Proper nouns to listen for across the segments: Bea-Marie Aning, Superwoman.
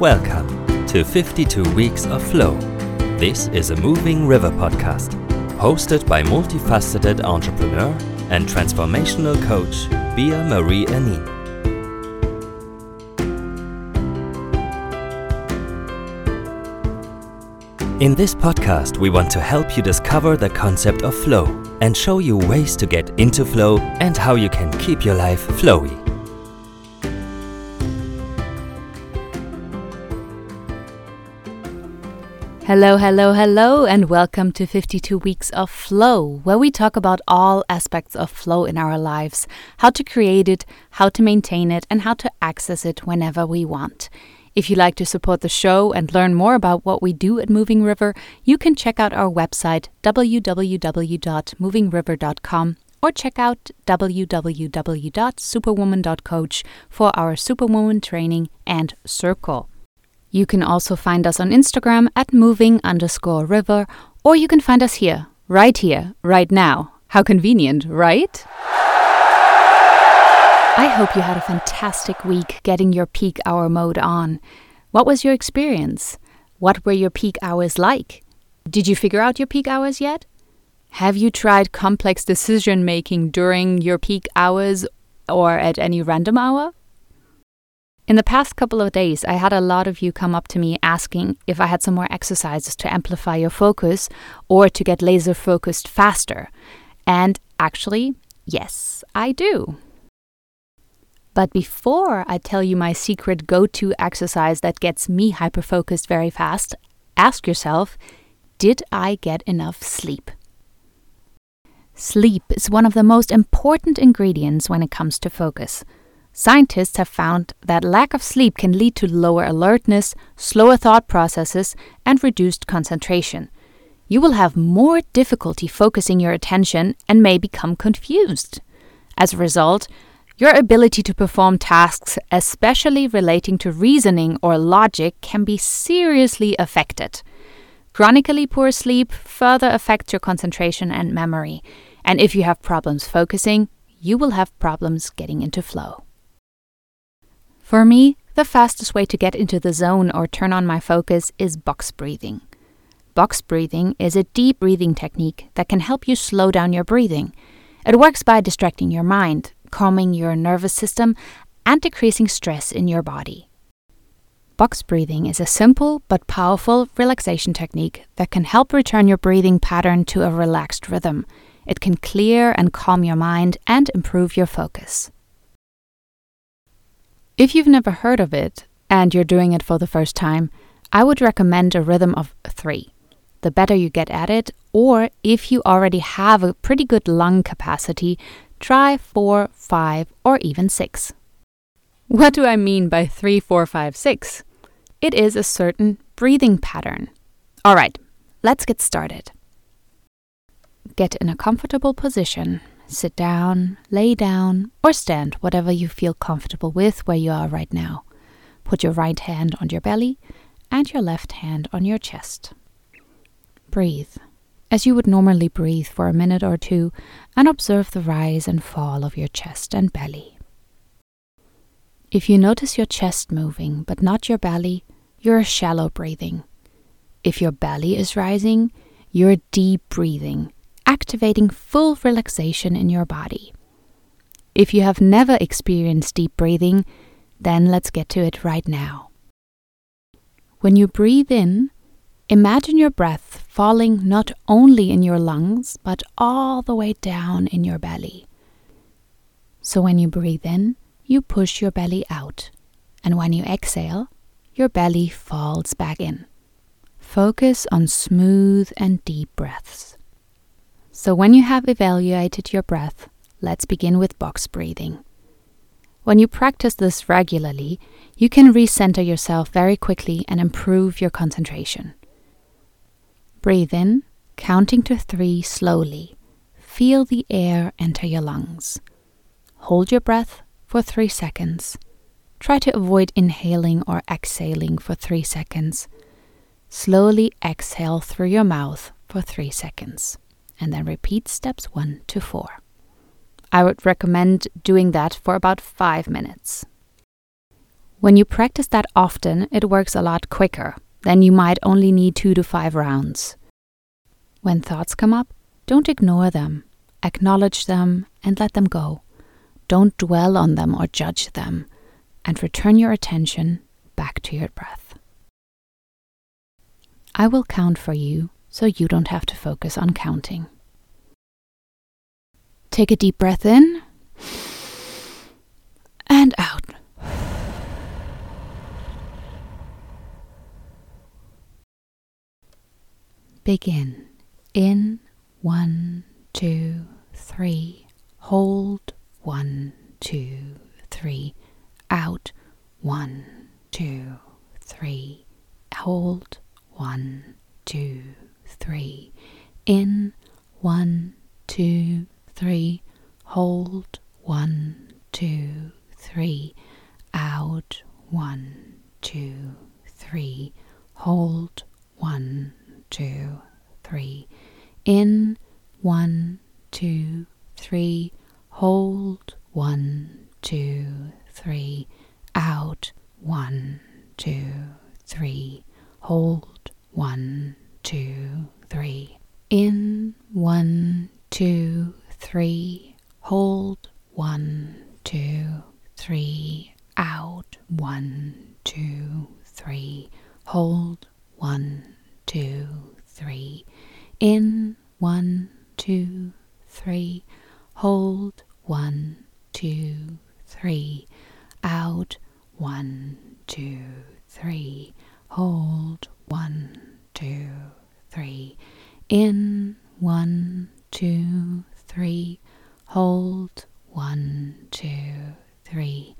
Welcome to 52 Weeks of Flow. This is a Moving River podcast, hosted by multifaceted entrepreneur and transformational coach Bea-Marie Aning. In this podcast, we want to help you discover the concept of flow and show you ways to get into flow and how you can keep your life flowy. Hello, hello, hello, and welcome to 52 Weeks of Flow, where we talk about all aspects of flow in our lives, how to create it, how to maintain it, and how to access it whenever we want. If you'd like to support the show and learn more about what we do at Moving River, you can check out our website www.movingriver.com or check out www.superwoman.coach for our Superwoman training and circle. You can also find us on Instagram at moving_river, or you can find us here, right now. How convenient, right? I hope you had a fantastic week getting your peak hour mode on. What was your experience? What were your peak hours like? Did you figure out your peak hours yet? Have you tried complex decision making during your peak hours or at any random hour? In the past couple of days, I had a lot of you come up to me asking if I had some more exercises to amplify your focus or to get laser focused faster. And actually, yes, I do. But before I tell you my secret go-to exercise that gets me hyper-focused very fast, ask yourself, did I get enough sleep? Sleep is one of the most important ingredients when it comes to focus. Scientists have found that lack of sleep can lead to lower alertness, slower thought processes, and reduced concentration. You will have more difficulty focusing your attention and may become confused. As a result, your ability to perform tasks, especially relating to reasoning or logic, can be seriously affected. Chronically poor sleep further affects your concentration and memory. And if you have problems focusing, you will have problems getting into flow. For me, the fastest way to get into the zone or turn on my focus is box breathing. Box breathing is a deep breathing technique that can help you slow down your breathing. It works by distracting your mind, calming your nervous system, and decreasing stress in your body. Box breathing is a simple but powerful relaxation technique that can help return your breathing pattern to a relaxed rhythm. It can clear and calm your mind and improve your focus. If you've never heard of it and you're doing it for the first time, I would recommend a rhythm of 3. The better you get at it, or if you already have a pretty good lung capacity, try 4, 5, or even 6. What do I mean by 3, 4, 5, 6? It is a certain breathing pattern. All right, let's get started. Get in a comfortable position. Sit down, lay down, or stand, whatever you feel comfortable with where you are right now. Put your right hand on your belly and your left hand on your chest. Breathe as you would normally breathe for a minute or two, and observe the rise and fall of your chest and belly. If you notice your chest moving but not your belly, you're shallow breathing. If your belly is rising, you're deep breathing, activating full relaxation in your body. If you have never experienced deep breathing, then let's get to it right now. When you breathe in, imagine your breath falling not only in your lungs, but all the way down in your belly. So when you breathe in, you push your belly out. And when you exhale, your belly falls back in. Focus on smooth and deep breaths. So when you have evaluated your breath, let's begin with box breathing. When you practice this regularly, you can recenter yourself very quickly and improve your concentration. Breathe in, counting to 3 slowly. Feel the air enter your lungs. Hold your breath for 3 seconds. Try to avoid inhaling or exhaling for 3 seconds. Slowly exhale through your mouth for 3 seconds. And then repeat steps 1 to 4. I would recommend doing that for about 5 minutes. When you practice that often, it works a lot quicker. Then you might only need 2 to 5 rounds. When thoughts come up, don't ignore them. Acknowledge them and let them go. Don't dwell on them or judge them. And return your attention back to your breath. I will count for you so you don't have to focus on counting. Take a deep breath in and out. Begin. In, 1, 2, 3. Hold, 1, 2, 3. Out, 1, 2, 3. Hold, 1, 2, 3. In, 1, 2, 3. Hold, 1, 2, 3. Out, 1, 2, 3. Hold, 1, 2, 3. In, 1, 2, 3. Hold, 1, 2, 3. Out, 1, 2, 3. Hold, 1, 2, 3. In, 1, 2, 3. Hold, 1, 2, 3. Out, 1, 2, 3. Hold, 1, 2, 3. In, 1, 2, 3. Hold, 1, 2, 3. Out, 1, 2, 3. Hold, 1, 2, 3. In, 1, 2, 3. Hold, 1, 2, 3.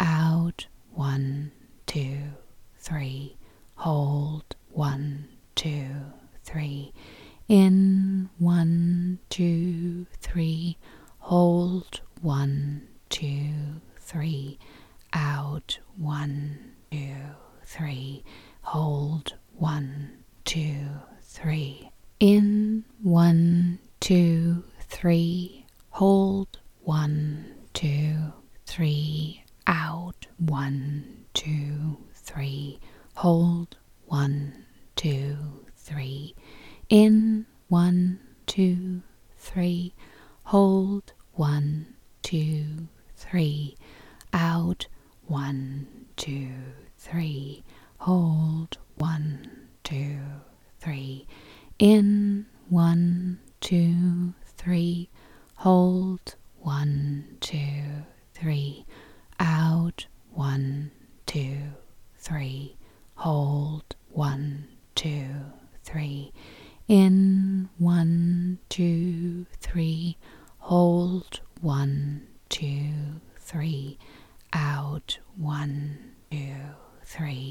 Out, 1, 2, 3. Hold, 1, 2, 3. In, 1, 2, 3. Hold, 1, 2, 3. Out, 1, 2, 3. Hold, 1, 2, 3. In, 1, 2, 3. Hold, 1, 2, 3. Out, 1, 2, 3. Hold, 1, 2, 3. In, 1, 2, 3. Hold, 1, 2, 3. Out, 1, 2, 3. Hold, 1, 2, 3. In, 1, 2, 3. Hold, 1, 2, 3. Out, 1, 2, 3.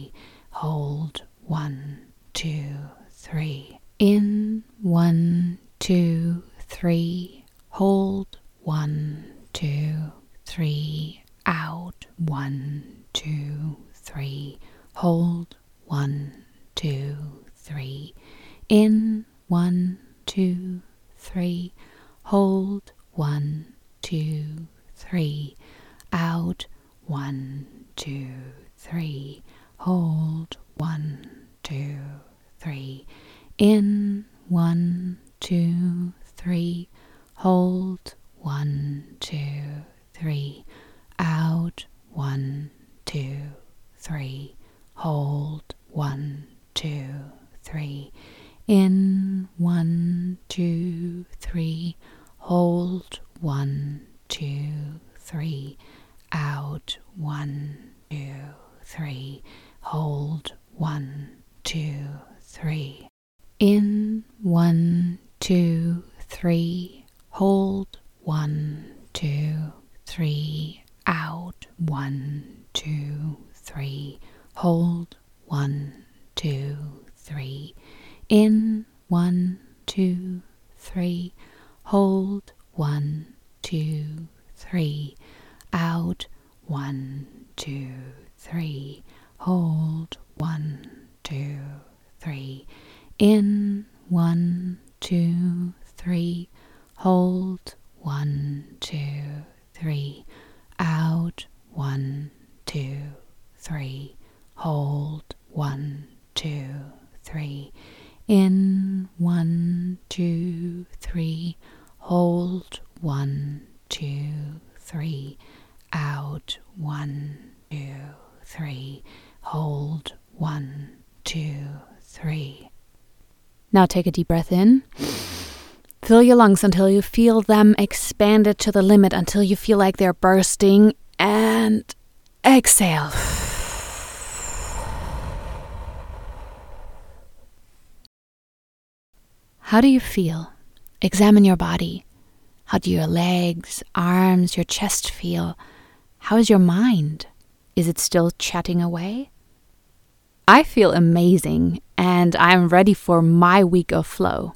Hold, 1, 2, 3. In, 1, 2, 3. Hold, 1, 2, 3. Out, 1, 2, 3. Hold, 1, 2, 3. In, 1, 2, 3. Hold, 1, 2, 3. Out, 1, 2, 3. Hold, 1, 2, 3. In, 1, 2, 3. Hold, 1, 2, 3. Out, 1, 2, 3. Hold, 1, 2, 3. In, 1, 2, 3. Hold, 1, 2, 3. Out, 1, 2, 3. Hold, 1, 2, 3. In, 1, 2, 3. Hold, 1, 2, 3. Out, 1, 2, 3. Hold, 1, 2, 3. In, 1, 2, 3. Hold, 1, 2, 3. Out, 1, 2, 3. Hold, 1, 2, 3. In, 1, 2, 3. Hold, 1, 2, 3. Out, 1, 2, 3. Hold, 1, 2, 3. In, 1, 2, 3. Hold, 1, 2, 3. Out, 1, 2, 3, hold, 1, 2, 3, in, 1, 2, 3, hold, 1, 2, 3, out, 1, 2, 3, hold, 1, 2, 3. Now take a deep breath in. Fill your lungs until you feel them expanded to the limit, until you feel like they're bursting, and exhale. How do you feel? Examine your body. How do your legs, arms, your chest feel? How is your mind? Is it still chatting away? I feel amazing, and I'm ready for my week of flow.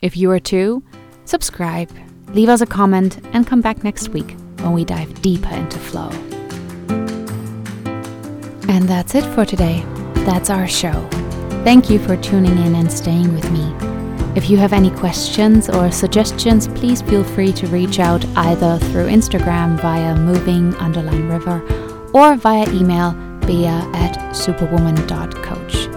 If you are too, subscribe, leave us a comment, and come back next week when we dive deeper into flow. And that's it for today. That's our show. Thank you for tuning in and staying with me. If you have any questions or suggestions, please feel free to reach out either through Instagram via moving_river or via email bea@superwoman.coach.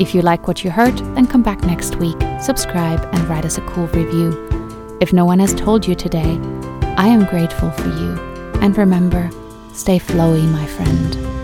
If you like what you heard, then come back next week, subscribe, and write us a cool review. If no one has told you today, I am grateful for you. And remember, stay flowy, my friend.